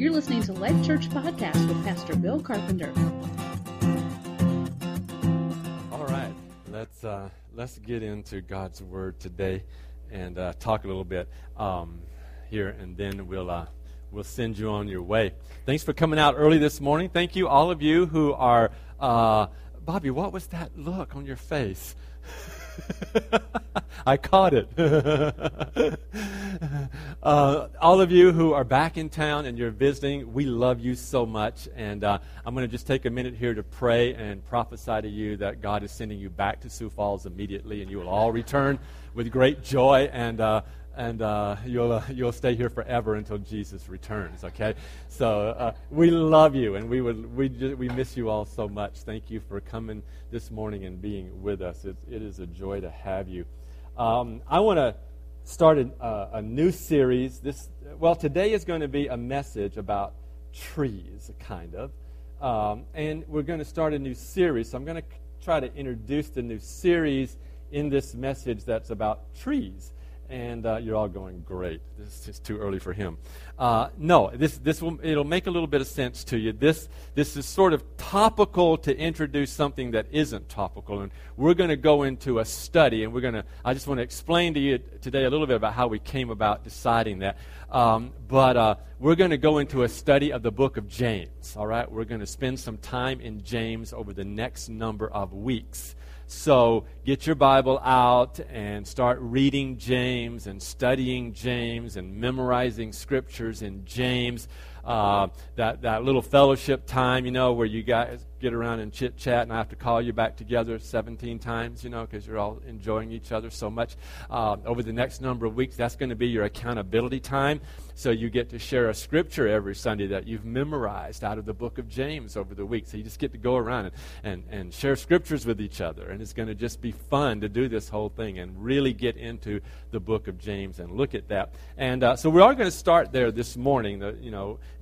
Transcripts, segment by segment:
You're listening to Life Church Podcast with Pastor Bill Carpenter. All right, let's get into God's Word today and talk a little bit here, and then we'll send you on your way. Thanks for coming out early this morning. Thank you, all of you who are. Bobby, what was that look on your face? I caught it. All of you who are back in town and you're visiting, we love you so much. And I'm going to just take a minute here to pray and prophesy to you that God is sending you back to Sioux Falls immediately, and you will all return with great joy, and you'll stay here forever until Jesus returns. Okay, so we love you, and we miss you all so much. Thank you for coming this morning and being with us. It is a joy to have you. I want to start a new series. Today is going to be a message about trees, kind of, and we're going to start a new series. So I'm going to try to introduce the new series in this message that's about trees. And you're all going, great, this is too early for him. It'll make a little bit of sense to you. This is sort of topical to introduce something that isn't topical. And we're going to go into a study, and I just want to explain to you today a little bit about how we came about deciding that. We're going to go into a study of the book of James, all right? We're going to spend some time in James over the next number of weeks. So get your Bible out and start reading James and studying James and memorizing scriptures in James. That little fellowship time, where you guys get around and chit-chat, and I have to call you back together 17 times, because you're all enjoying each other so much. Over the next number of weeks, that's going to be your accountability time. So you get to share a scripture every Sunday that you've memorized out of the book of James over the week. So you just get to go around and share scriptures with each other. And it's going to just be fun to do this whole thing and really get into the book of James and look at that. And so we are going to start there this morning,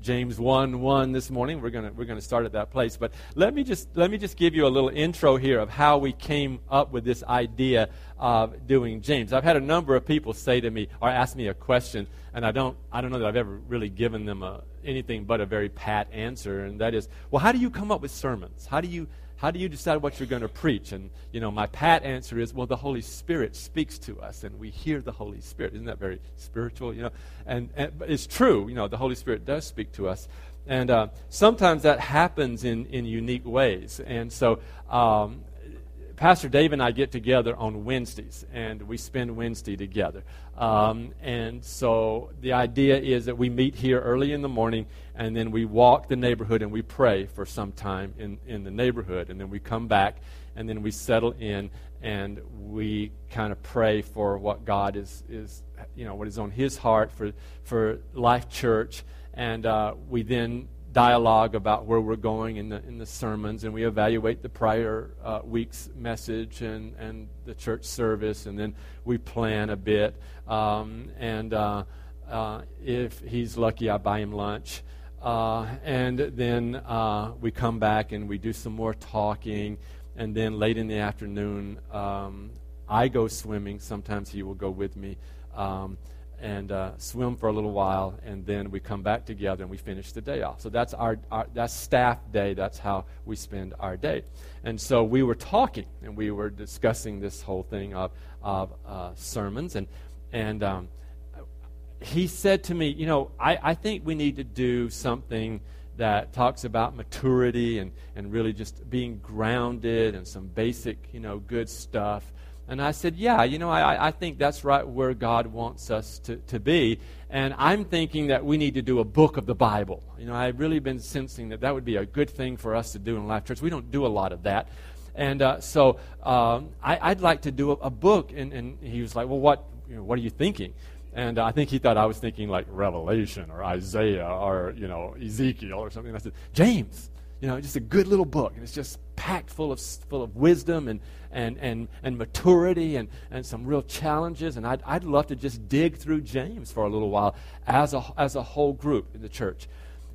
James 1:1 this morning. We're going to start at that place. But let me just give you a little intro here of how we came up with this idea of doing James. I've had a number of people say to me or ask me a question, and I don't know that I've ever really given them anything but a very pat answer, and that is, well, how do you come up with sermons? How do you decide what you're going to preach? And, my pat answer is, well, the Holy Spirit speaks to us, and we hear the Holy Spirit. Isn't that very spiritual, And it's true, the Holy Spirit does speak to us. And sometimes that happens in unique ways. And so Pastor Dave and I get together on Wednesdays, and we spend Wednesday together. And so the idea is that we meet here early in the morning, and then we walk the neighborhood, and we pray for some time in the neighborhood. And then we come back, and then we settle in, and we kind of pray for what God is what is on his heart for Life Church. And we then dialogue about where we're going in the sermons, and we evaluate the prior week's message and the church service, and then we plan a bit. If he's lucky, I buy him lunch. And then we come back and we do some more talking, and then late in the afternoon, I go swimming. Sometimes he will go with me. And swim for a little while, and then we come back together and we finish the day off. So that's that's staff day. That's how we spend our day. And so we were talking and we were discussing this whole thing of sermons. And he said to me, I think we need to do something that talks about maturity and really just being grounded and some basic, good stuff. And I said, yeah, I think that's right where God wants us to be. And I'm thinking that we need to do a book of the Bible. I've really been sensing that would be a good thing for us to do in Life Church. We don't do a lot of that. And I'd like to do a book. And he was like, well, what are you thinking? And I think he thought I was thinking like Revelation or Isaiah or, Ezekiel or something. And I said, James. Just a good little book, and it's just packed full of wisdom and maturity and some real challenges. And I'd love to just dig through James for a little while as a whole group in the church.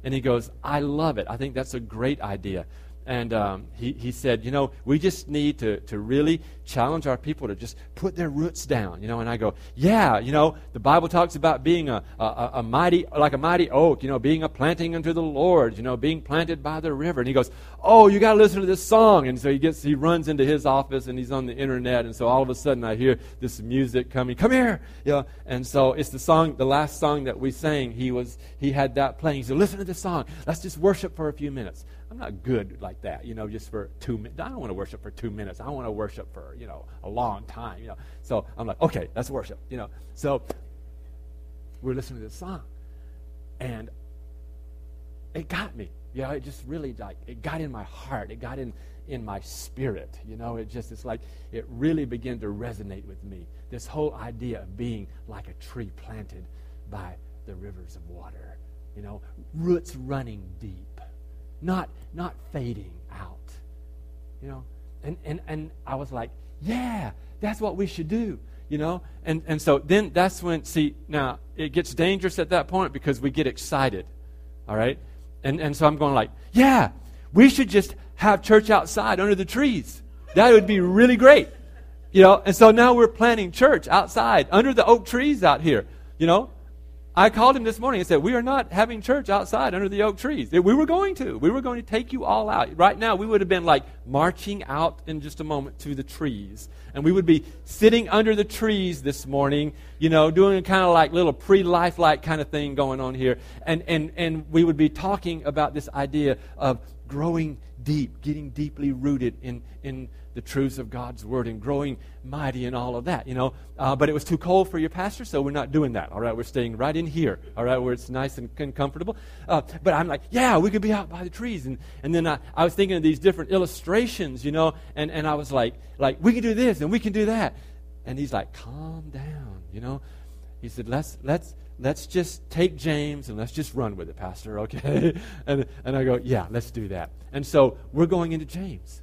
And he goes, I love it. I think that's a great idea. And he said, you know, we just need to really challenge our people to just put their roots down, you know. And I go, yeah, you know, the Bible talks about being a mighty, like a mighty oak, you know, being a planting unto the Lord, you know, being planted by the river. And he goes, oh, you got to listen to this song. And so he runs into his office and he's on the internet. And so all of a sudden I hear this music coming, come here, you know. And so it's the song, the last song that we sang. He had that playing. He said, listen to this song. Let's just worship for a few minutes. I'm not good like that, you know, just for 2 minutes. I don't want to worship for 2 minutes. I want to worship for, you know, a long time, you know. So I'm like, okay, that's worship, you know. So we're listening to this song, and it got me. You know, it just really, like, it got in my heart. It got in my spirit, you know. It just, it's like, it really began to resonate with me, this whole idea of being like a tree planted by the rivers of water, you know, roots running deep. Not fading out, you know. And I was like, yeah, that's what we should do, you know. And so then that's when, see, now it gets dangerous at that point because we get excited, all right. And so I'm going like, yeah, we should just have church outside under the trees. That would be really great, you know. And so now we're planning church outside under the oak trees out here, you know. I called him this morning and said, we are not having church outside under the oak trees. We were going to take you all out. Right now, we would have been like marching out in just a moment to the trees. And we would be sitting under the trees this morning, you know, doing a kind of like little pre-life-like kind of thing going on here. And we would be talking about this idea of growing deep, getting deeply rooted in the truths of God's Word and growing mighty and all of that, you know. But it was too cold for your pastor, so we're not doing that, all right? We're staying right in here, all right, where it's nice and comfortable. But I'm like, yeah, we could be out by the trees. And then I was thinking of these different illustrations, you know, and I was like, we can do this and we can do that. And he's like, calm down, you know. He said, let's just take James and let's just run with it, Pastor, okay? and I go, yeah, let's do that. And so we're going into James.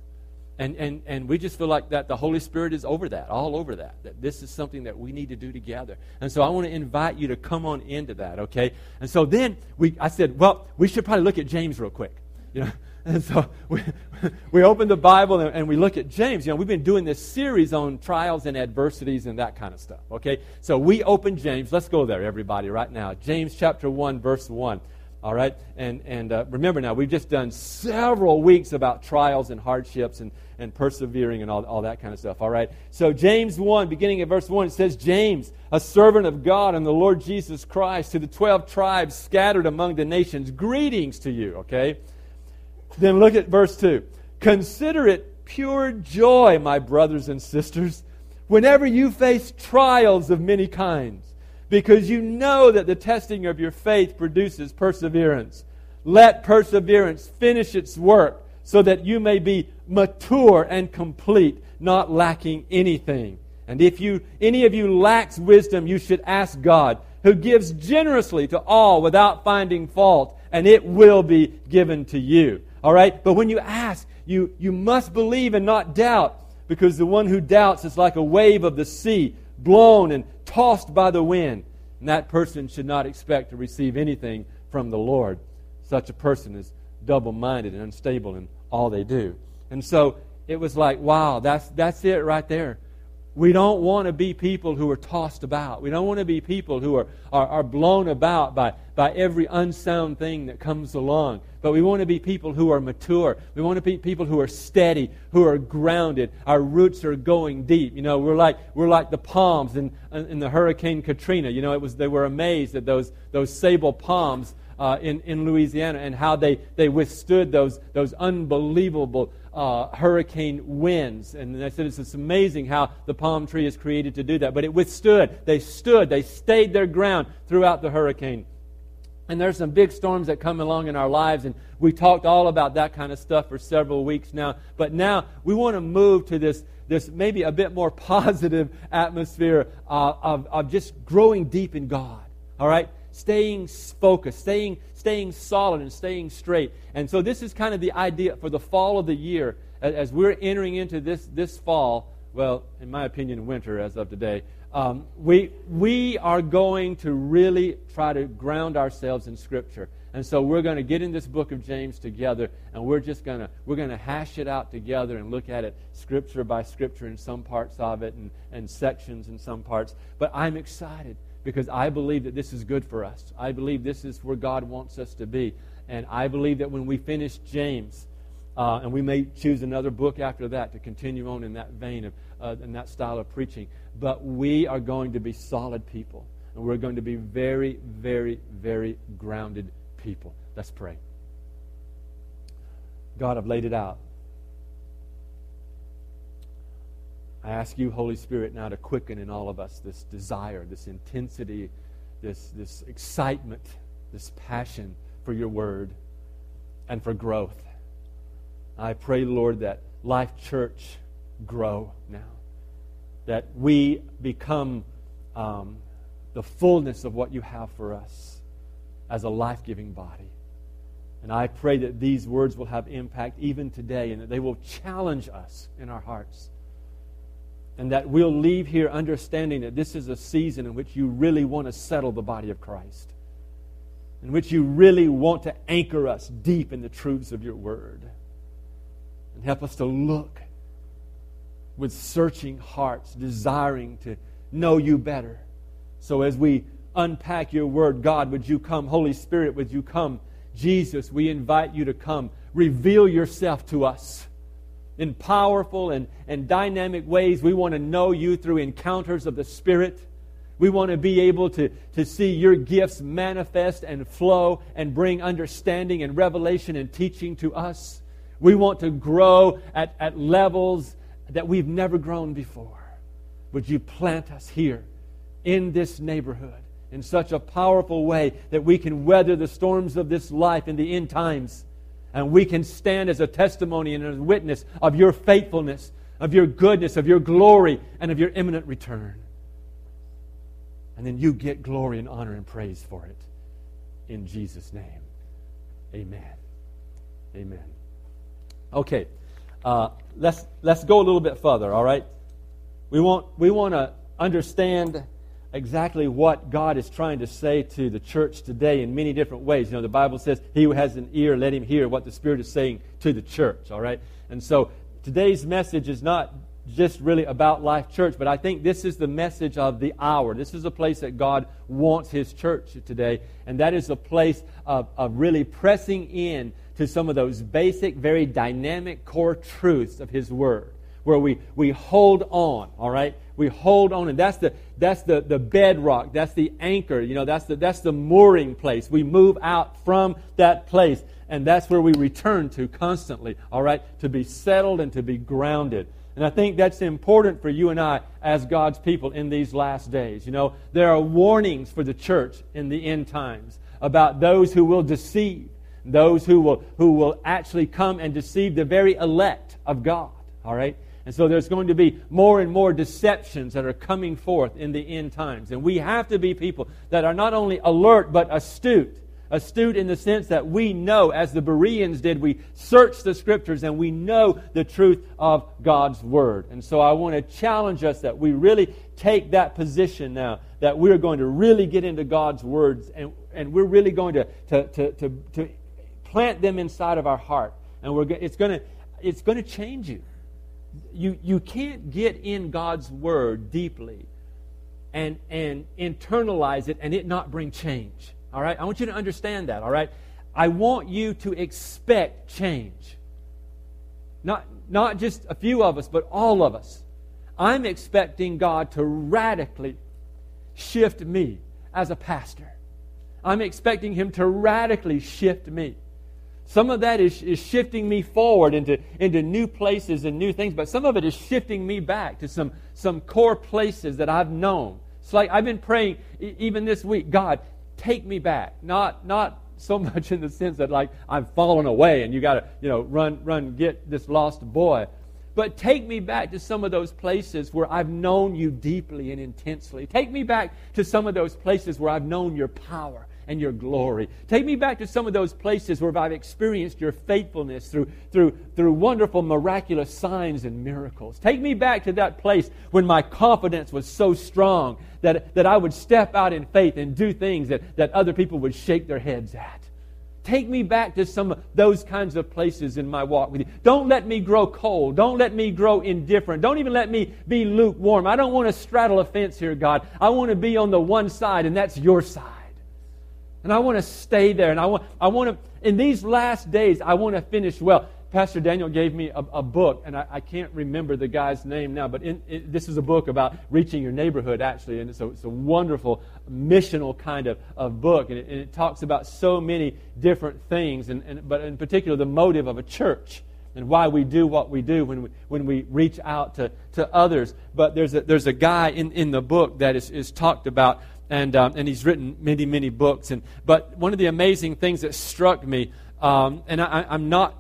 And we just feel like that the Holy Spirit is over that, all over that, that this is something that we need to do together. And so I want to invite you to come on into that, okay? And so then I said, well, we should probably look at James real quick, you know. And so we open the Bible and we look at James. You know, we've been doing this series on trials and adversities and that kind of stuff, okay? So we open James. Let's go there, everybody, right now. James chapter 1, verse 1. All right, and remember now, we've just done several weeks about trials and hardships and persevering and all that kind of stuff, all right? So James 1, beginning at verse 1, it says, James, a servant of God and the Lord Jesus Christ, to the 12 tribes scattered among the nations, greetings to you, okay? Then look at verse 2. Consider it pure joy, my brothers and sisters, whenever you face trials of many kinds, because you know that the testing of your faith produces perseverance. Let perseverance finish its work so that you may be mature and complete, not lacking anything. And if any of you lacks wisdom, you should ask God, who gives generously to all without finding fault, and it will be given to you. All right? But when you ask, you must believe and not doubt, because the one who doubts is like a wave of the sea, blown and tossed by the wind, and that person should not expect to receive anything from the Lord. Such a person is double-minded and unstable in all they do. And so it was like, wow, that's it right there. We don't want to be people who are tossed about. We don't want to be people who are blown about by every unsound thing that comes along. But we want to be people who are mature. We want to be people who are steady, who are grounded. Our roots are going deep. You know, we're like the palms in the Hurricane Katrina. You know, they were amazed at those sable palms in Louisiana and how they withstood those unbelievable hurricane winds. And I said, it's amazing how the palm tree is created to do that. But it withstood. They stood. They stayed their ground throughout the hurricane. And there's some big storms that come along in our lives, and we talked all about that kind of stuff for several weeks now. But now we want to move to this maybe a bit more positive atmosphere of just growing deep in God. All right? Staying focused, staying solid, and staying straight. And so this is kind of the idea for the fall of the year. As we're entering into this fall, well, in my opinion, winter as of today, we are going to really try to ground ourselves in Scripture. And so we're going to get in this book of James together, and we're going to hash it out together and look at it scripture by scripture in some parts of it and sections in some parts. But I'm excited because I believe that this is good for us. I believe this is where God wants us to be. And I believe that when we finish James, and we may choose another book after that to continue on in that vein of in that style of preaching, but we are going to be solid people, and we're going to be very, very, very grounded people. Let's pray. God, I've laid it out. I ask you, Holy Spirit, now to quicken in all of us this desire, this intensity, this excitement, this passion for your word and for growth. I pray, Lord, that Life Church grow now, that we become the fullness of what you have for us as a life-giving body. And I pray that these words will have impact even today, and that they will challenge us in our hearts, and that we'll leave here understanding that this is a season in which you really want to settle the body of Christ, in which you really want to anchor us deep in the truths of your word, and help us to look with searching hearts, desiring to know you better. So as we unpack your word, God, would you come? Holy Spirit, would you come? Jesus, we invite you to come. Reveal yourself to us in powerful and dynamic ways. We want to know you through encounters of the Spirit. We want to be able to see your gifts manifest and flow and bring understanding and revelation and teaching to us. We want to grow at levels that we've never grown before. Would you plant us here in this neighborhood in such a powerful way that we can weather the storms of this life in the end times, and we can stand as a testimony and a witness of your faithfulness, of your goodness, of your glory, and of your imminent return. And then you get glory and honor and praise for it. In Jesus' name, amen. Amen. Okay, let's go a little bit further, all right? We want to understand exactly what God is trying to say to the church today in many different ways. You know, the Bible says, he who has an ear, let him hear what the Spirit is saying to the church, all right? And so today's message is not just really about Life Church, but I think this is the message of the hour. This is a place that God wants His church today, and that is a place of really pressing in to some of those basic, very dynamic core truths of His Word, where we hold on, all right? We hold on, and that's the bedrock, that's the anchor, you know, that's the mooring place. We move out from that place, and that's where we return to constantly, all right? To be settled and to be grounded. And I think that's important for you and I as God's people in these last days. You know, there are warnings for the church in the end times about those who will deceive, those who will actually come and deceive the very elect of God, all right? And so there's going to be more and more deceptions that are coming forth in the end times. And we have to be people that are not only alert but astute. Astute in the sense that we know, as the Bereans did, we search the Scriptures and we know the truth of God's Word. And so I want to challenge us that we really take that position now, that we're going to really get into God's words, and we're really going to plant them inside of our heart, and it's going to change you. You can't get in God's Word deeply and internalize it and it not bring change. All right? I want you to understand that, all right? I want you to expect change. Not just a few of us, but all of us. I'm expecting God to radically shift me as a pastor. I'm expecting Him to radically shift me. Some of that is shifting me forward into new places and new things, but some of it is shifting me back to some core places that I've known. It's like I've been praying even this week, God, take me back. Not so much in the sense that like I've fallen away and you got to, you know, run get this lost boy, but take me back to some of those places where I've known you deeply and intensely. Take me back to some of those places where I've known your power and your glory. Take me back to some of those places where I've experienced your faithfulness through wonderful, miraculous signs and miracles. Take me back to that place when my confidence was so strong that I would step out in faith and do things that other people would shake their heads at. take me back to some of those kinds of places in my walk with you. Don't let me grow cold. Don't let me grow indifferent. Don't even let me be lukewarm. I don't want to straddle a fence here, God. I want to be on the one side, and that's your side. And I want to stay there. And I want to, in these last days, I want to finish well. Pastor Daniel gave me a book, and I can't remember the guy's name now, but this is a book about reaching your neighborhood, actually, and it's a wonderful missional kind of book, and it talks about so many different things, but in particular the motive of a church and why we do what we do when we reach out to others. But there's a guy in the book that is talked about, and he's written many, many books. But one of the amazing things that struck me, and I'm not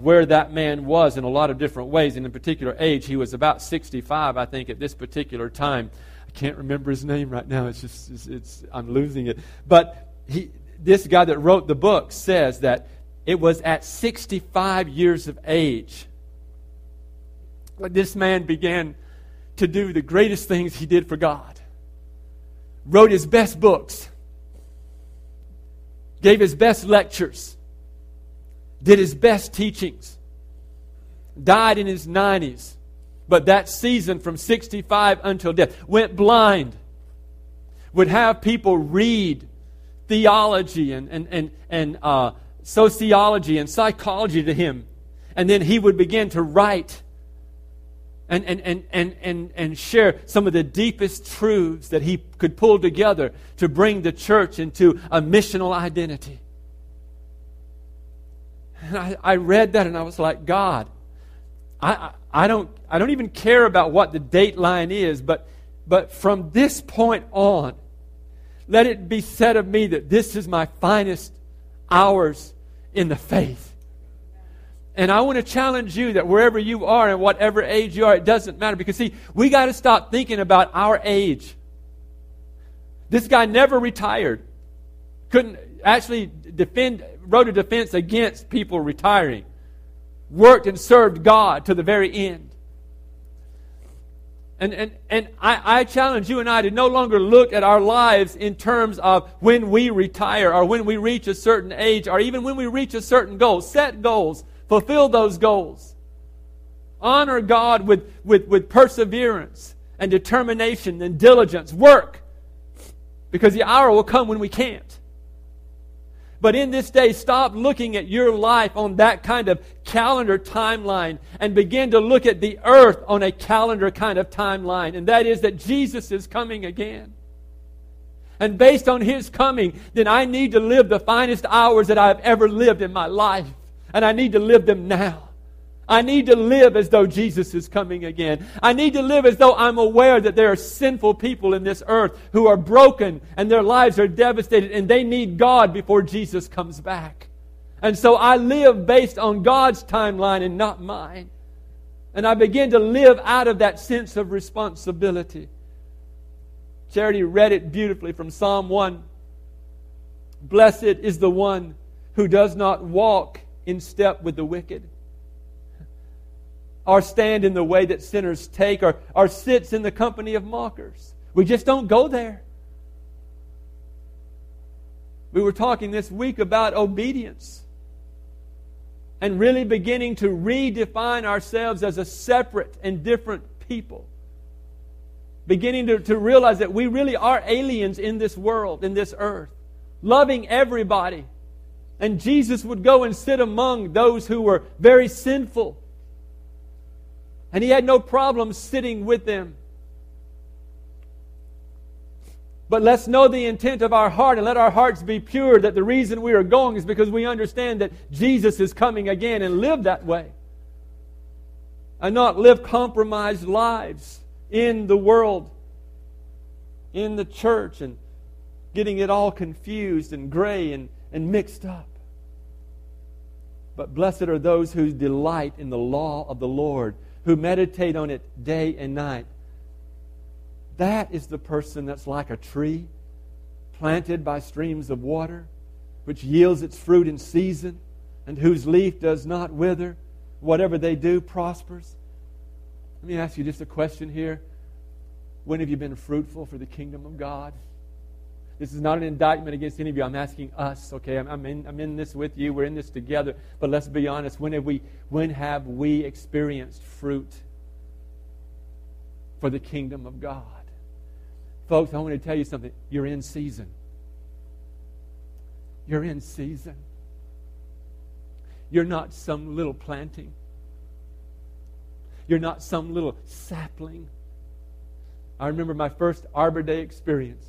where that man was in a lot of different ways, and in particular age, he was about 65, I think, at this particular time. I can't remember his name right now. It's I'm losing it. But this guy that wrote the book says that it was at 65 years of age that this man began to do the greatest things he did for God. Wrote his best books. Gave his best lectures. Did his best teachings. Died in his 90s. But that season from 65 until death. Went blind. Would have people read theology and sociology and psychology to him. And then he would begin to write and share some of the deepest truths that he could pull together to bring the church into a missional identity. And I read that and I was like, God, I don't even care about what the dateline is, but from this point on, let it be said of me that this is my finest hours in the faith. And I want to challenge you that wherever you are and whatever age you are, it doesn't matter. Because see, we got to stop thinking about our age. This guy never retired. Couldn't actually wrote a defense against people retiring. Worked and served God to the very end. And I challenge you and I to no longer look at our lives in terms of when we retire or when we reach a certain age or even when we reach a certain goal. Set goals. Fulfill those goals. Honor God with perseverance and determination and diligence. Work. Because the hour will come when we can't. But in this day, stop looking at your life on that kind of calendar timeline and begin to look at the earth on a calendar kind of timeline. And that is that Jesus is coming again. And based on His coming, then I need to live the finest hours that I've ever lived in my life. And I need to live them now. I need to live as though Jesus is coming again. I need to live as though I'm aware that there are sinful people in this earth who are broken and their lives are devastated and they need God before Jesus comes back. And so I live based on God's timeline and not mine. And I begin to live out of that sense of responsibility. Charity read it beautifully from Psalm 1. Blessed is the one who does not walk in step with the wicked, or stand in the way that sinners take, or sits in the company of mockers. We just don't go there. We were talking this week about obedience and really beginning to redefine ourselves as a separate and different people. Beginning to realize that we really are aliens in this world, in this earth. Loving everybody. And Jesus would go and sit among those who were very sinful. And He had no problem sitting with them. But let's know the intent of our heart and let our hearts be pure, that the reason we are going is because we understand that Jesus is coming again, and live that way. And not live compromised lives in the world, in the church, and getting it all confused and gray and mixed up. But blessed are those who delight in the law of the Lord, who meditate on it day and night. That is the person that's like a tree planted by streams of water, which yields its fruit in season, and whose leaf does not wither. Whatever they do prospers. Let me ask you just a question here. When have you been fruitful for the kingdom of God? This is not an indictment against any of you. I'm asking us, okay? I'm in this with you. We're in this together. But let's be honest. When have we experienced fruit for the kingdom of God? Folks, I want to tell you something. You're in season. You're in season. You're not some little planting. You're not some little sapling. I remember my first Arbor Day experience.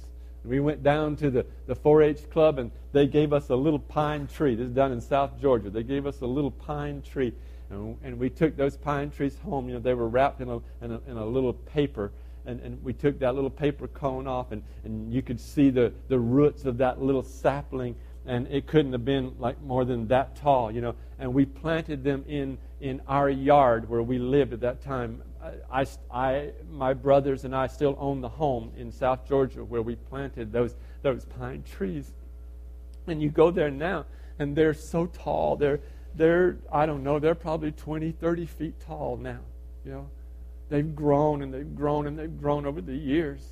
We went down to the 4-H club, and they gave us a little pine tree. This is down in South Georgia. They gave us a little pine tree, and we took those pine trees home. You know, they were wrapped in a little paper, and we took that little paper cone off, and you could see the roots of that little sapling, and it couldn't have been like more than that tall, you know. And we planted them in our yard where we lived at that time. My brothers and I still own the home in South Georgia where we planted those pine trees. And you go there now, and they're so tall. They're I don't know, they're probably 20, 30 feet tall now. You know, they've grown and they've grown and they've grown over the years.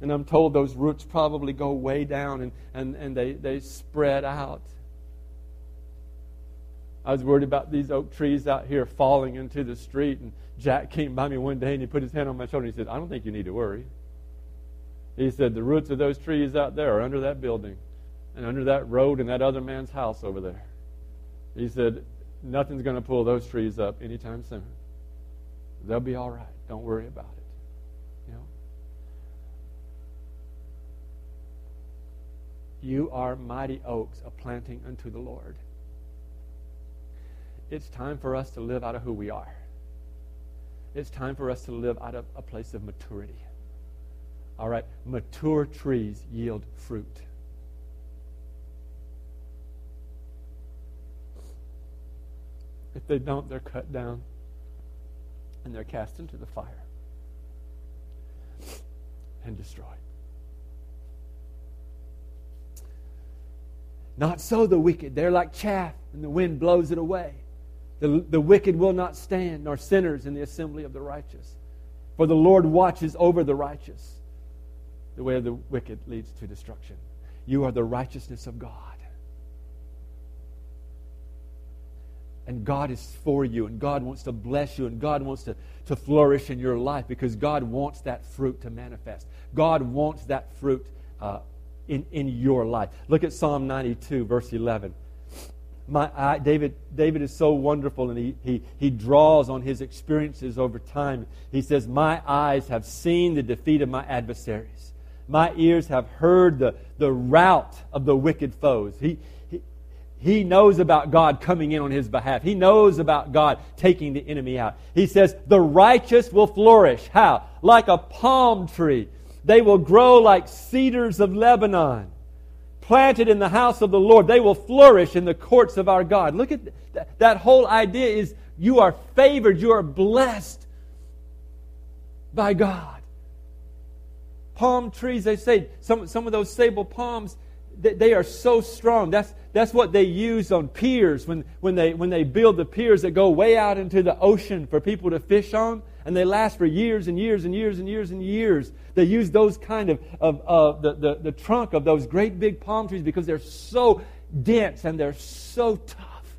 And I'm told those roots probably go way down and they spread out. I was worried about these oak trees out here falling into the street. And Jack came by me one day and he put his hand on my shoulder and he said, "I don't think you need to worry." He said, "The roots of those trees out there are under that building and under that road and that other man's house over there." He said, "Nothing's going to pull those trees up anytime soon. They'll be all right. Don't worry about it." You know? You are mighty oaks, a planting unto the Lord. It's time for us to live out of who we are. It's time for us to live out of a place of maturity. All right, mature trees yield fruit. If they don't, they're cut down and they're cast into the fire and destroyed. Not so the wicked. They're like chaff, and the wind blows it away. The wicked will not stand, nor sinners in the assembly of the righteous. For the Lord watches over the righteous. The way of the wicked leads to destruction. You are the righteousness of God. And God is for you, and God wants to bless you, and God wants to flourish in your life, because God wants that fruit to manifest. God wants that fruit in your life. Look at Psalm 92, verse 11. David is so wonderful, and he draws on his experiences over time. He says, "My eyes have seen the defeat of my adversaries. My ears have heard the rout of the wicked foes." He knows about God coming in on his behalf. He knows about God taking the enemy out. He says, "The righteous will flourish." How? "Like a palm tree. They will grow like cedars of Lebanon. Planted in the house of the Lord, they will flourish in the courts of our God." Look at that whole idea is you are favored, you are blessed by God. Palm trees, they say, some of those sable palms, they are so strong. That's what they use on piers when they build the piers that go way out into the ocean for people to fish on. And they last for years and years and years and years and years. They use those kind of the trunk of those great big palm trees because they're so dense and they're so tough.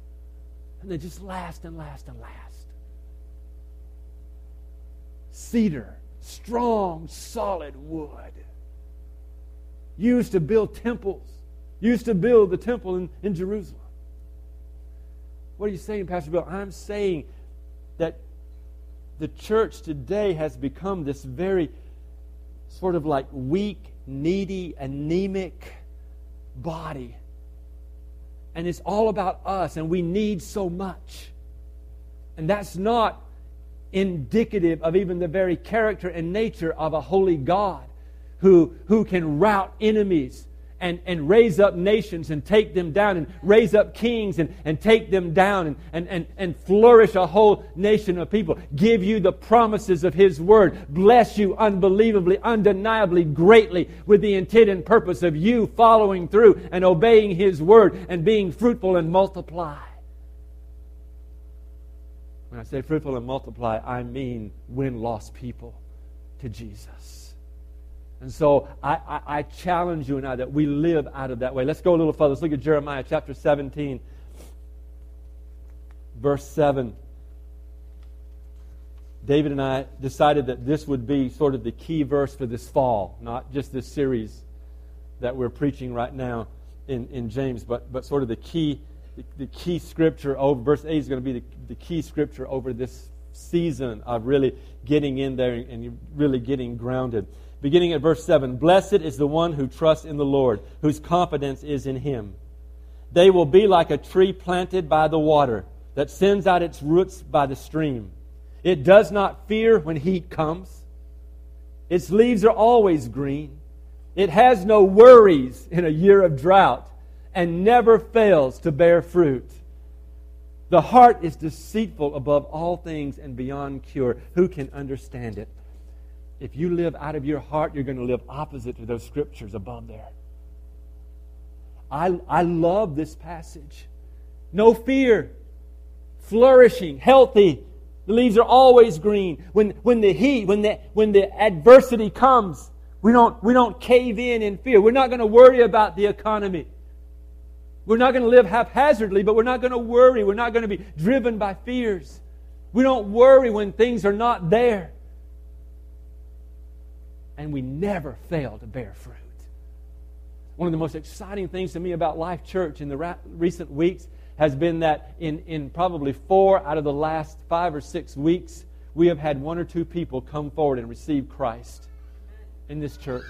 And they just last and last and last. Cedar, strong, solid wood. Used to build temples. Used to build the temple in Jerusalem. What are you saying, Pastor Bill? I'm saying that the church today has become this very sort of like weak, needy, anemic body. And it's all about us, and we need so much. And that's not indicative of even the very character and nature of a holy God who can rout enemies and raise up nations and take them down, and raise up kings and take them down, and flourish a whole nation of people. Give you the promises of His Word. Bless you unbelievably, undeniably, greatly, with the intent and purpose of you following through and obeying His Word and being fruitful and multiply. When I say fruitful and multiply, I mean win lost people to Jesus. And so I challenge you and I that we live out of that way. Let's go a little further. Let's look at Jeremiah chapter 17, verse 7. David and I decided that this would be sort of the key verse for this fall, not just this series that we're preaching right now in James, but sort of the key scripture over verse 8 is going to be the key scripture over this season of really getting in there and really getting grounded. Beginning at verse 7, "Blessed is the one who trusts in the Lord, whose confidence is in Him. They will be like a tree planted by the water, that sends out its roots by the stream. It does not fear when heat comes. Its leaves are always green. It has no worries in a year of drought, and never fails to bear fruit. The heart is deceitful above all things and beyond cure. Who can understand it?" If you live out of your heart, you're going to live opposite to those scriptures above there. I love this passage. No fear. Flourishing. Healthy. The leaves are always green. When the heat, when the adversity comes, we don't cave in fear. We're not going to worry about the economy. We're not going to live haphazardly, but we're not going to worry. We're not going to be driven by fears. We don't worry when things are not there. And we never fail to bear fruit. One of the most exciting things to me about Life Church in the recent weeks has been that in probably 4 out of the last 5 or 6 weeks, we have had 1 or 2 people come forward and receive Christ in this church.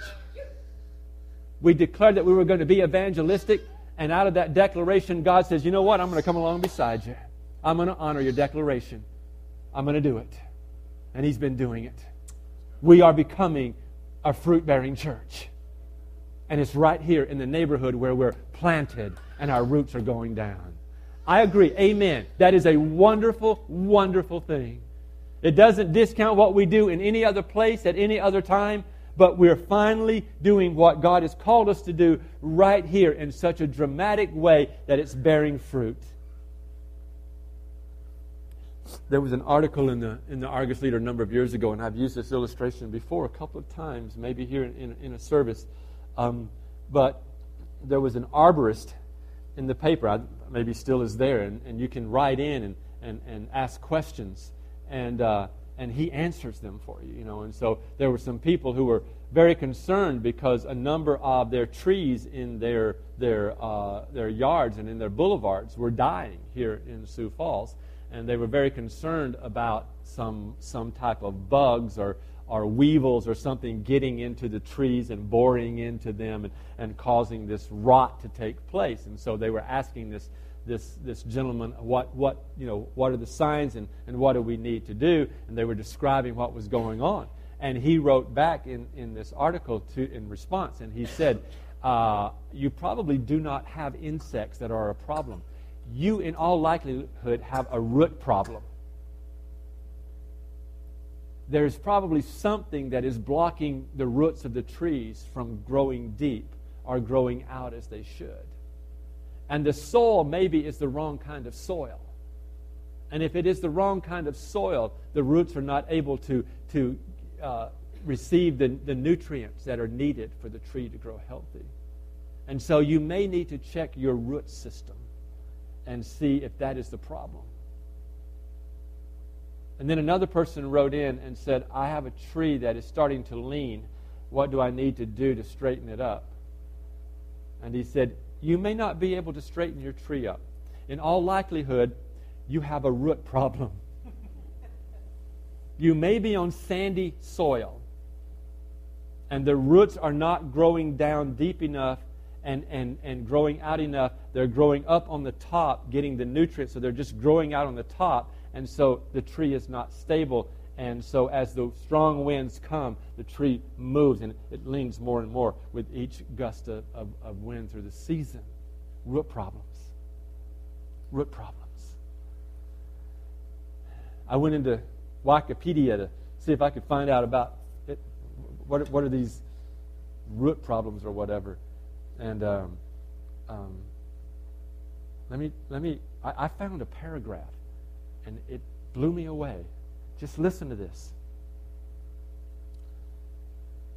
We declared that we were going to be evangelistic, and out of that declaration, God says, "You know what? I'm going to come along beside you. I'm going to honor your declaration. I'm going to do it." And He's been doing it. We are becoming a fruit-bearing church. And it's right here in the neighborhood where we're planted and our roots are going down. I agree. Amen. That is a wonderful, wonderful thing. It doesn't discount what we do in any other place at any other time, but we're finally doing what God has called us to do right here in such a dramatic way that it's bearing fruit. There was an article in the Argus Leader a number of years ago, and I've used this illustration before a couple of times, maybe here in a service. But there was an arborist in the paper, maybe still is there, and you can write in and ask questions, and he answers them for you, you know. And so there were some people who were very concerned because a number of their trees in their yards and in their boulevards were dying here in Sioux Falls, and they were very concerned about some type of bugs or weevils or something getting into the trees and boring into them and causing this rot to take place. And so they were asking this gentleman, what are the signs and what do we need to do? And they were describing what was going on. And he wrote back in this article in response, and he said, "You probably do not have insects that are a problem. You, in all likelihood, have a root problem. There's probably something that is blocking the roots of the trees from growing deep or growing out as they should. And the soil maybe is the wrong kind of soil. And if it is the wrong kind of soil, the roots are not able to receive the nutrients that are needed for the tree to grow healthy. And so you may need to check your root system and see if that is the problem." And then another person wrote in and said, "I have a tree that is starting to lean. What do I need to do to straighten it up?" And he said, "You may not be able to straighten your tree up. In all likelihood, you have a root problem. You may be on sandy soil, and the roots are not growing down deep enough and growing out enough. They're growing up on the top, getting the nutrients, so they're just growing out on the top. And so the tree is not stable. And so as the strong winds come, the tree moves and it leans more and more with each gust of wind through the season." Root problems. Root problems. I went into Wikipedia to see if I could find out about it. What are these root problems or whatever? And I found a paragraph. And it blew me away. Just listen to this.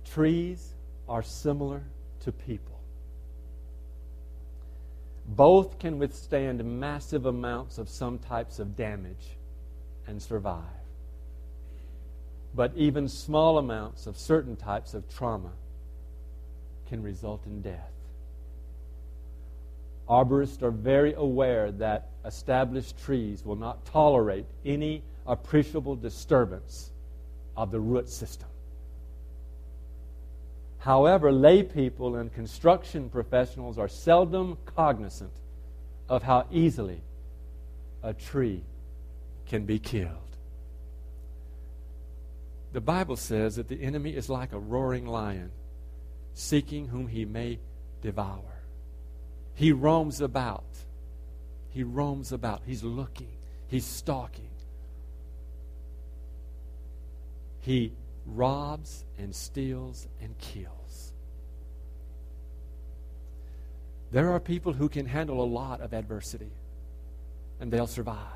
"Trees are similar to people. Both can withstand massive amounts of some types of damage and survive. But even small amounts of certain types of trauma can result in death. Arborists are very aware that established trees will not tolerate any appreciable disturbance of the root system. However, lay people and construction professionals are seldom cognizant of how easily a tree can be killed. The Bible says that the enemy is like a roaring lion, seeking whom he may devour. He roams about. He roams about. He's looking. He's stalking. He robs and steals and kills. There are people who can handle a lot of adversity, and they'll survive.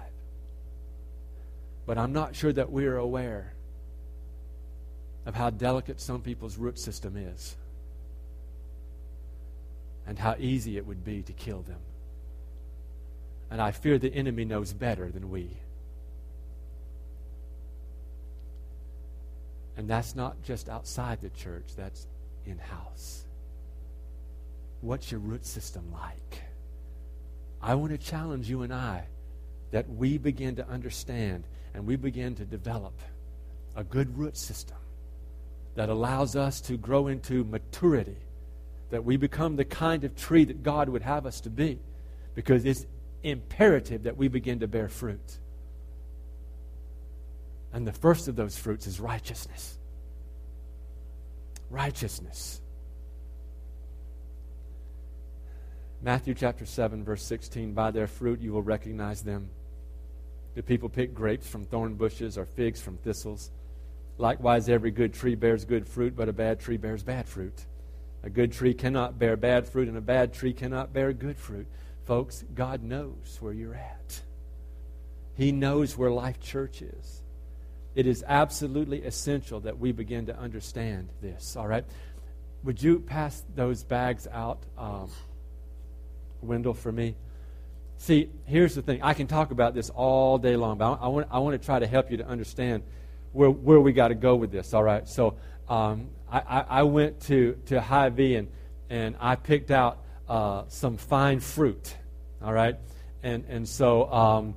But I'm not sure that we're aware of how delicate some people's root system is and how easy it would be to kill them. And I fear the enemy knows better than we. And that's not just outside the church, that's in-house. What's your root system like? I want to challenge you and I that we begin to understand and we begin to develop a good root system that allows us to grow into maturity, that we become the kind of tree that God would have us to be, because it's imperative that we begin to bear fruit. And the first of those fruits is righteousness. Righteousness. Matthew chapter 7, verse 16, by their fruit you will recognize them. Do people pick grapes from thorn bushes or figs from thistles? Likewise, every good tree bears good fruit, but a bad tree bears bad fruit. A good tree cannot bear bad fruit, and a bad tree cannot bear good fruit. Folks, God knows where you're at. He knows where Life Church is. It is absolutely essential that we begin to understand this, all right? Would you pass those bags out, Wendell, for me? See, here's the thing. I can talk about this all day long, but I want to try to help you to understand where we got to go with this, all right? So I went to Hy-Vee and I picked out some fine fruit, all right? And so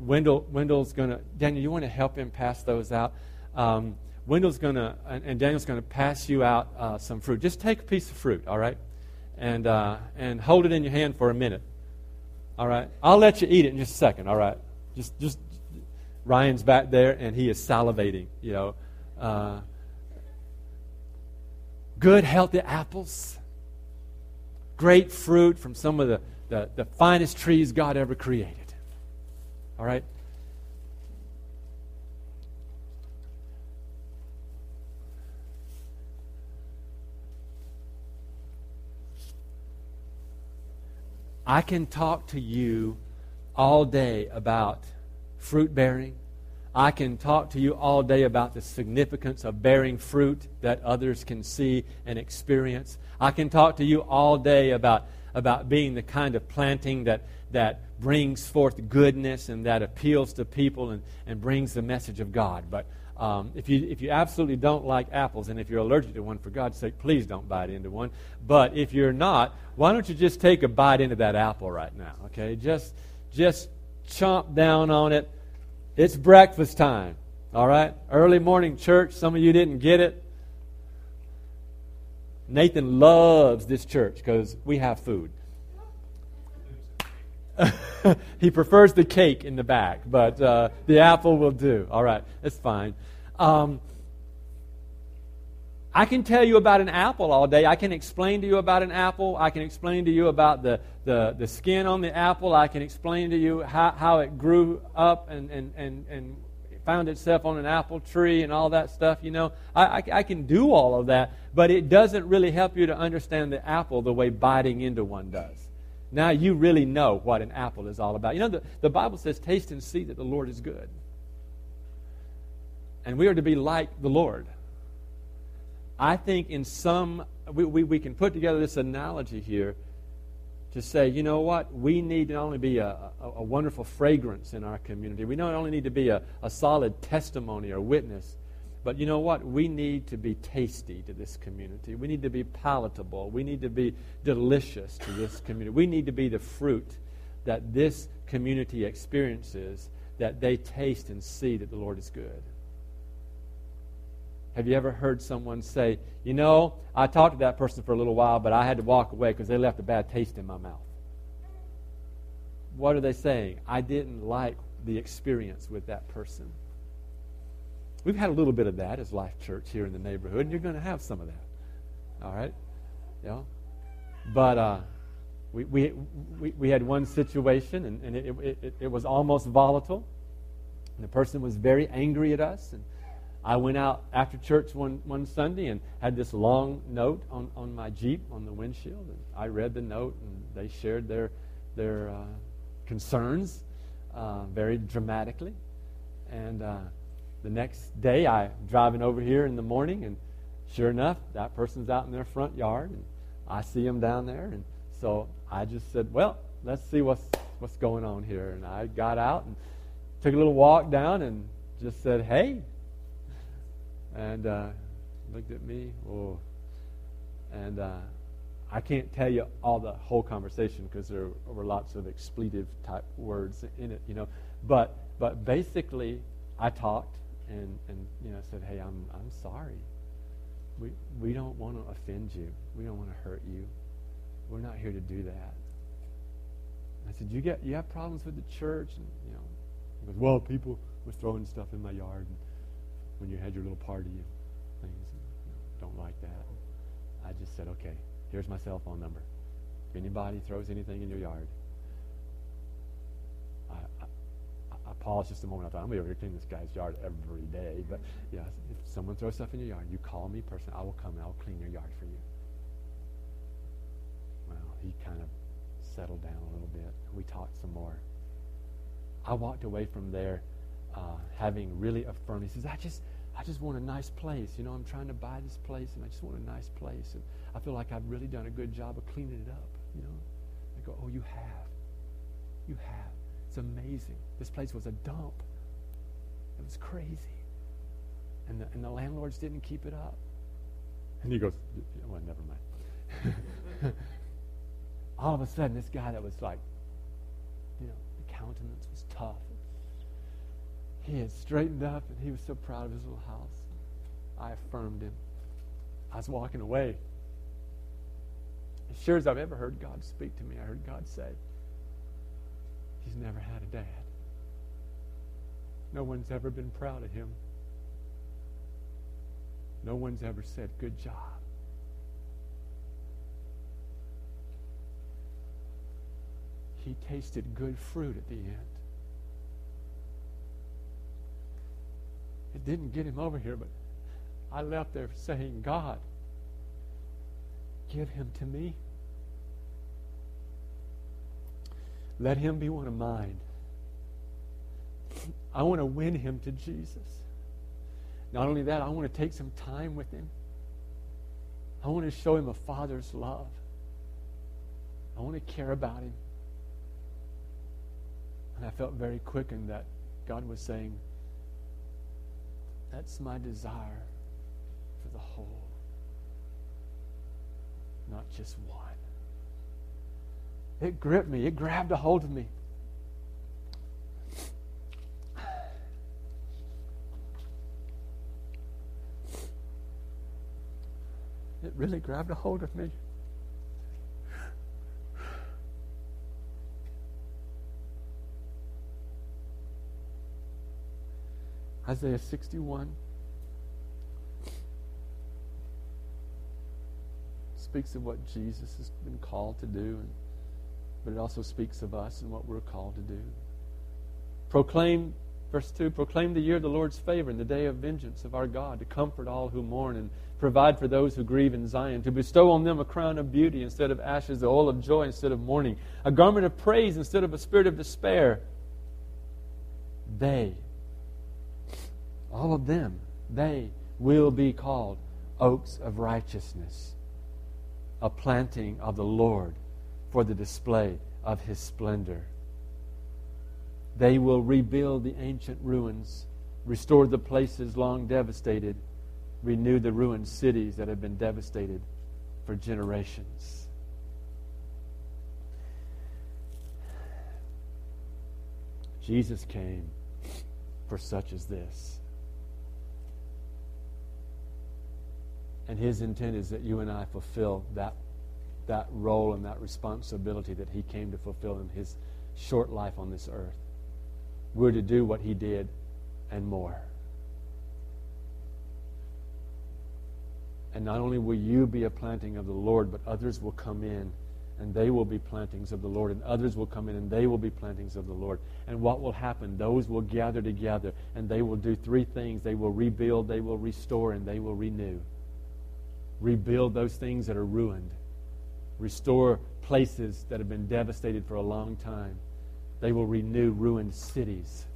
Wendell's going to, Daniel, you want to help him pass those out? Wendell's going to, and Daniel's going to pass you out some fruit. Just take a piece of fruit, all right? And hold it in your hand for a minute, all right? I'll let you eat it in just a second, all right? Just Ryan's back there, and he is salivating, you know. Good, healthy apples. Great fruit from some of the finest trees God ever created. All right? I can talk to you all day about fruit bearing. I can talk to you all day about the significance of bearing fruit that others can see and experience. I can talk to you all day about being the kind of planting that brings forth goodness and that appeals to people and brings the message of God. But if you absolutely don't like apples, and if you're allergic to one, for God's sake, please don't bite into one. But if you're not, why don't you just take a bite into that apple right now, okay? Just chomp down on it. It's breakfast time, all right? Early morning church. Some of you didn't get it. Nathan loves this church because we have food. He prefers the cake in the back, but the apple will do. All right, it's fine. I can tell you about an apple all day. I can explain to you about an apple. I can explain to you about the skin on the apple. I can explain to you how it grew up and found itself on an apple tree and all that stuff. You know, I can do all of that, but it doesn't really help you to understand the apple the way biting into one does. Now you really know what an apple is all about. You know, the Bible says, taste and see that the Lord is good. And we are to be like the Lord. I think in some, we can put together this analogy here to say, you know what, we need to not only be a wonderful fragrance in our community, we not only need to be a solid testimony or witness, but you know what, we need to be tasty to this community. We need to be palatable. We need to be delicious to this community. We need to be the fruit that this community experiences, that they taste and see that the Lord is good. Have you ever heard someone say, you know, I talked to that person for a little while, but I had to walk away because they left a bad taste in my mouth? What are they saying? I didn't like the experience with that person. We've had a little bit of that as Life Church here in the neighborhood, and you're going to have some of that. All right? Yeah. But we had one situation, and it was almost volatile. And the person was very angry at us, and I went out after church one Sunday and had this long note on my Jeep on the windshield. And I read the note, and they shared their concerns very dramatically. And the next day, I'm driving over here in the morning, and sure enough, that person's out in their front yard, and I see them down there. And so I just said, well, let's see what's going on here. And I got out and took a little walk down and just said, hey. And looked at me, oh. And I can't tell you all the whole conversation because there were lots of expletive type words in it, you know. But basically, I talked and you know said, hey, I'm sorry. We don't want to offend you. We don't want to hurt you. We're not here to do that. I said, you have problems with the church, and you know, he goes, well, people were throwing stuff in my yard. And, when you had your little party and things, don't like that. I just said, okay, here's my cell phone number. If anybody throws anything in your yard, I paused just a moment. I thought, I'm going to be over here cleaning this guy's yard every day. But yeah, if someone throws stuff in your yard, you call me personally. I will come and I will clean your yard for you. Well, he kind of settled down a little bit. We talked some more. I walked away from there having really affirmed. He says, I just want a nice place. You know, I'm trying to buy this place, and I just want a nice place. And I feel like I've really done a good job of cleaning it up, you know. I go, oh, you have. You have. It's amazing. This place was a dump. It was crazy. And the landlords didn't keep it up. And he goes, well, never mind. All of a sudden, this guy that was like, you know, the countenance was tough. He had straightened up, and he was so proud of his little house. I affirmed him. I was walking away. As sure as I've ever heard God speak to me, I heard God say, he's never had a dad. No one's ever been proud of him. No one's ever said, good job. He tasted good fruit at the end. It didn't get him over here, but I left there saying, God, give him to me. Let him be one of mine. I want to win him to Jesus. Not only that, I want to take some time with him. I want to show him a father's love. I want to care about him. And I felt very quickened that God was saying, that's my desire for the whole, not just one. It gripped me. It grabbed a hold of me. It really grabbed a hold of me. Isaiah 61 speaks of what Jesus has been called to do, but it also speaks of us and what we're called to do. Proclaim, verse 2, proclaim the year of the Lord's favor and the day of vengeance of our God, to comfort all who mourn and provide for those who grieve in Zion, to bestow on them a crown of beauty instead of ashes, the oil of joy instead of mourning, a garment of praise instead of a spirit of despair. All of them, they will be called oaks of righteousness, a planting of the Lord for the display of His splendor. They will rebuild the ancient ruins, restore the places long devastated, renew the ruined cities that have been devastated for generations. Jesus came for such as this. And His intent is that you and I fulfill that role and that responsibility that He came to fulfill in His short life on this earth. We're to do what He did and more. And not only will you be a planting of the Lord, but others will come in and they will be plantings of the Lord, and others will come in and they will be plantings of the Lord. And what will happen? Those will gather together and they will do three things. They will rebuild, they will restore, and they will renew. Rebuild those things that are ruined. Restore places that have been devastated for a long time. They will renew ruined cities.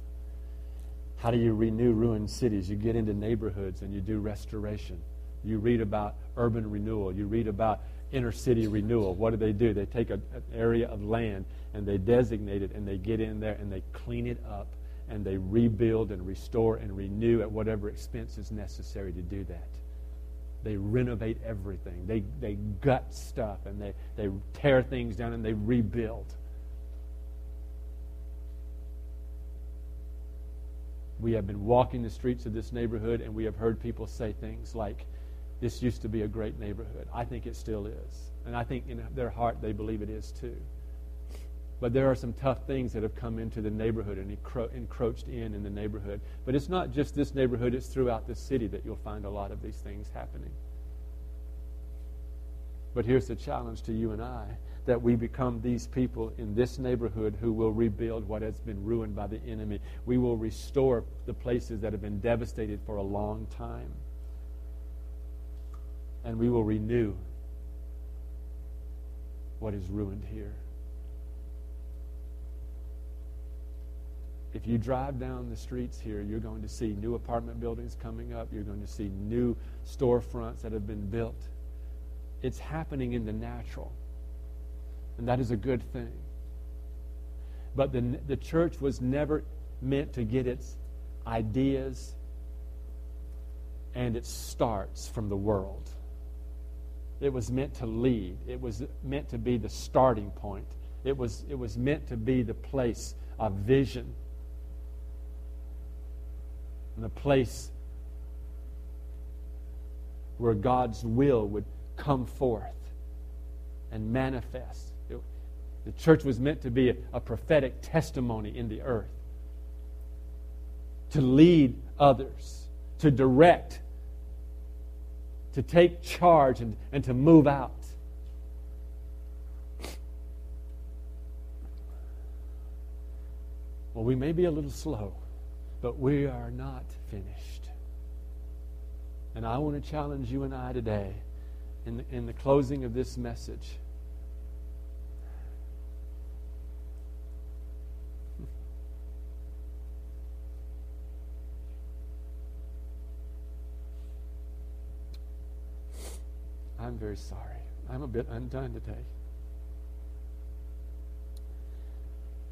How do you renew ruined cities? You get into neighborhoods and you do restoration. You read about urban renewal. You read about inner city renewal. What do? They take an area of land and they designate it and they get in there and they clean it up and they rebuild and restore and renew at whatever expense is necessary to do that. They renovate everything. They gut stuff and they tear things down and they rebuild. We have been walking the streets of this neighborhood and we have heard people say things like, "This used to be a great neighborhood." I think it still is. And I think in their heart they believe it is too. But there are some tough things that have come into the neighborhood and encroached in the neighborhood. But it's not just this neighborhood, it's throughout the city that you'll find a lot of these things happening. But here's the challenge to you and I, that we become these people in this neighborhood who will rebuild what has been ruined by the enemy. We will restore the places that have been devastated for a long time. And we will renew what is ruined here. If you drive down the streets here, you're going to see new apartment buildings coming up. You're going to see new storefronts that have been built. It's happening in the natural. And that is a good thing. But the church was never meant to get its ideas and its starts from the world. It was meant to lead. It was meant to be the starting point. It was meant to be the place of vision and the place where God's will would come forth and manifest. The church was meant to be a prophetic testimony in the earth, to lead others, to direct, to take charge, and to move out. Well, we may be a little slow, but we are not finished. And I want to challenge you and I today in the closing of this message. I'm very sorry. I'm a bit undone today.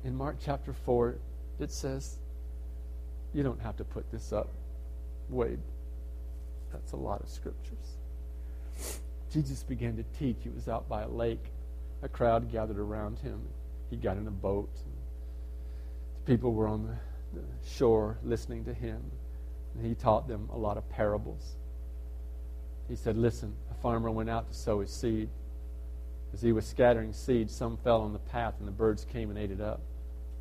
In Mark chapter 4, it says, you don't have to put this up, Wade. That's a lot of scriptures. Jesus began to teach. He was out by a lake. A crowd gathered around him. He got in a boat. The people were on the shore listening to him. And he taught them a lot of parables. He said, listen, a farmer went out to sow his seed. As he was scattering seed, some fell on the path and the birds came and ate it up.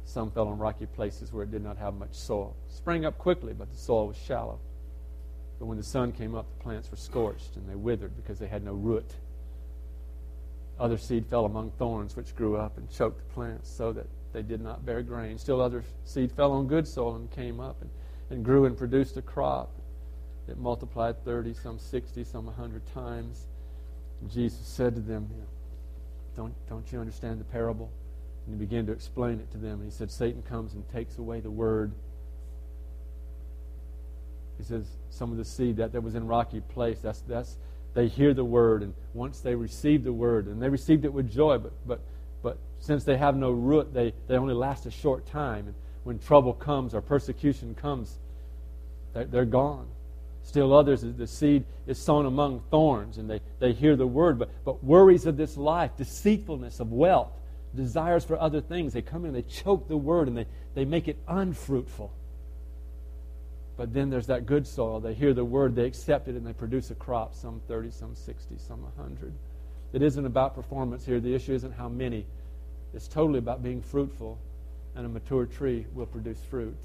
Some fell on rocky places where it did not have much soil. It sprang up quickly, but the soil was shallow. But when the sun came up, the plants were scorched and they withered because they had no root. Other seed fell among thorns, which grew up and choked the plants so that they did not bear grain. Still other seed fell on good soil and came up and grew and produced a crop. It multiplied 30, some 60, some 100 times. And Jesus said to them, Don't you understand the parable? And he began to explain it to them. And he said, Satan comes and takes away the word. It says some of the seed that was in rocky place. That's they hear the word, and once they receive the word, and they received it with joy, but since they have no root, they only last a short time. And when trouble comes or persecution comes, they're gone. Still others, the seed is sown among thorns, and they hear the word, but worries of this life, deceitfulness of wealth, desires for other things, they come in, they choke the word, and they make it unfruitful. But then there's that good soil. They hear the word, they accept it, and they produce a crop, some 30, some 60, some 100. It isn't about performance here. The issue isn't how many. It's totally about being fruitful, and a mature tree will produce fruit.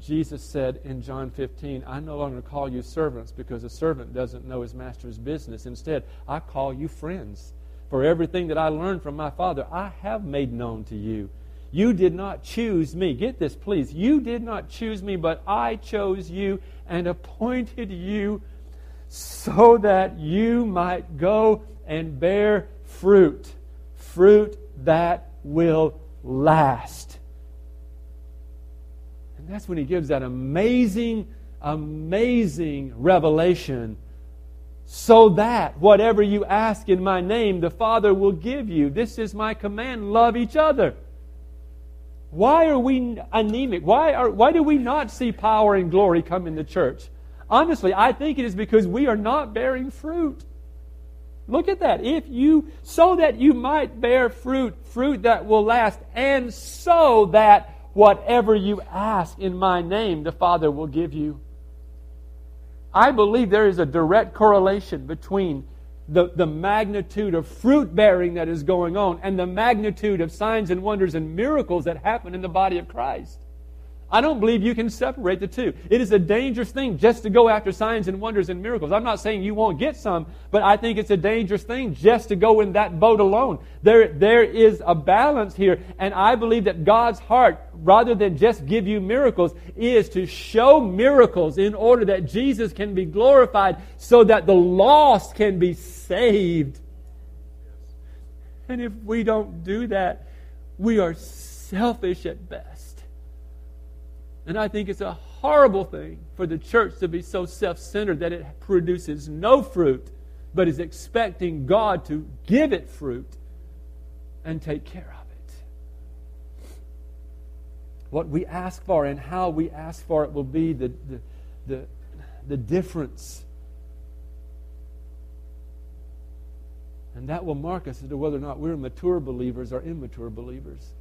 Jesus said in John 15, I no longer call you servants, because a servant doesn't know his master's business. Instead, I call you friends. For everything that I learned from my Father, I have made known to you. You did not choose me. Get this, please. You did not choose me, but I chose you and appointed you so that you might go and bear fruit. Fruit that will last. And that's when he gives that amazing, amazing revelation. So that whatever you ask in my name, the Father will give you. This is my command. Love each other. Why are we anemic? Why do we not see power and glory come in the church? Honestly, I think it is because we are not bearing fruit. Look at that. So that you might bear fruit that will last, and so that whatever you ask in my name, the Father will give you. I believe there is a direct correlation between the magnitude of fruit bearing that is going on and the magnitude of signs and wonders and miracles that happen in the body of Christ. I don't believe you can separate the two. It is a dangerous thing just to go after signs and wonders and miracles. I'm not saying you won't get some, but I think it's a dangerous thing just to go in that boat alone. There is a balance here, and I believe that God's heart, rather than just give you miracles, is to show miracles in order that Jesus can be glorified so that the lost can be saved. And if we don't do that, we are selfish at best. And I think it's a horrible thing for the church to be so self-centered that it produces no fruit, but is expecting God to give it fruit and take care of it. What we ask for and how we ask for it will be the difference. And that will mark us as to whether or not we're mature believers or immature believers.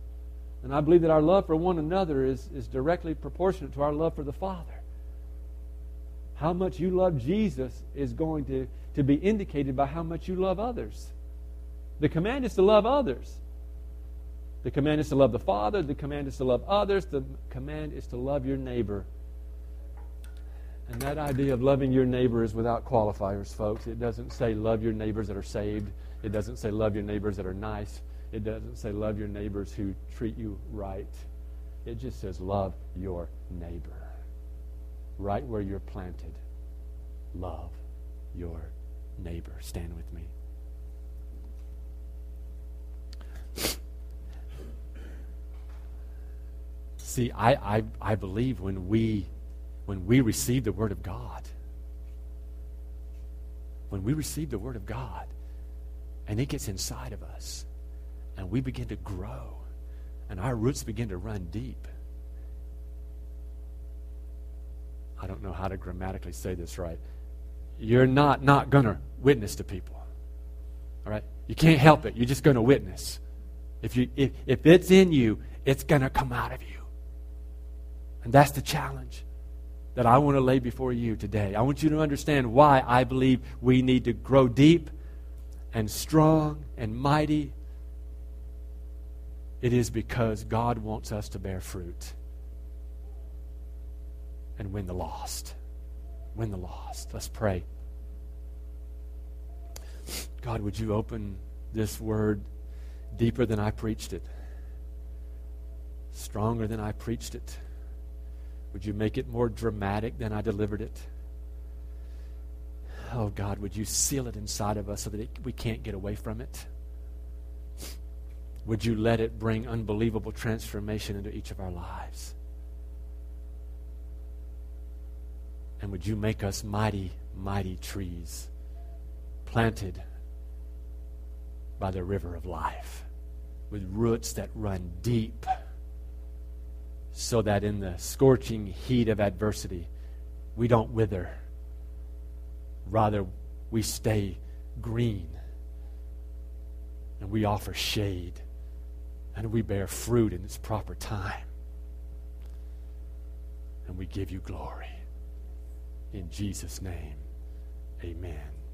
And I believe that our love for one another is directly proportionate to our love for the Father. How much you love Jesus is going to be indicated by how much you love others. The command is to love others. The command is to love the Father. The command is to love others. The command is to love your neighbor. And that idea of loving your neighbor is without qualifiers, folks. It doesn't say love your neighbors that are saved. It doesn't say love your neighbors that are nice. It doesn't say love your neighbors who treat you right. It just says love your neighbor. Right where you're planted, love your neighbor. Stand with me. See, I believe when we receive the Word of God, and it gets inside of us, and we begin to grow, and our roots begin to run deep. I don't know how to grammatically say this right. You're not going to witness to people. All right? You can't help it. You're just going to witness. If it's in you, it's going to come out of you. And that's the challenge that I want to lay before you today. I want you to understand why I believe we need to grow deep and strong and mighty. It is because God wants us to bear fruit and win the lost. Win the lost. Let's pray. God, would you open this word deeper than I preached it, stronger than I preached it? Would you make it more dramatic than I delivered it? Oh, God, would you seal it inside of us so that we can't get away from it? Would you let it bring unbelievable transformation into each of our lives? And would you make us mighty, mighty trees planted by the river of life with roots that run deep so that in the scorching heat of adversity we don't wither. Rather, we stay green and we offer shade and we bear fruit in its proper time. And we give you glory. In Jesus' name, amen.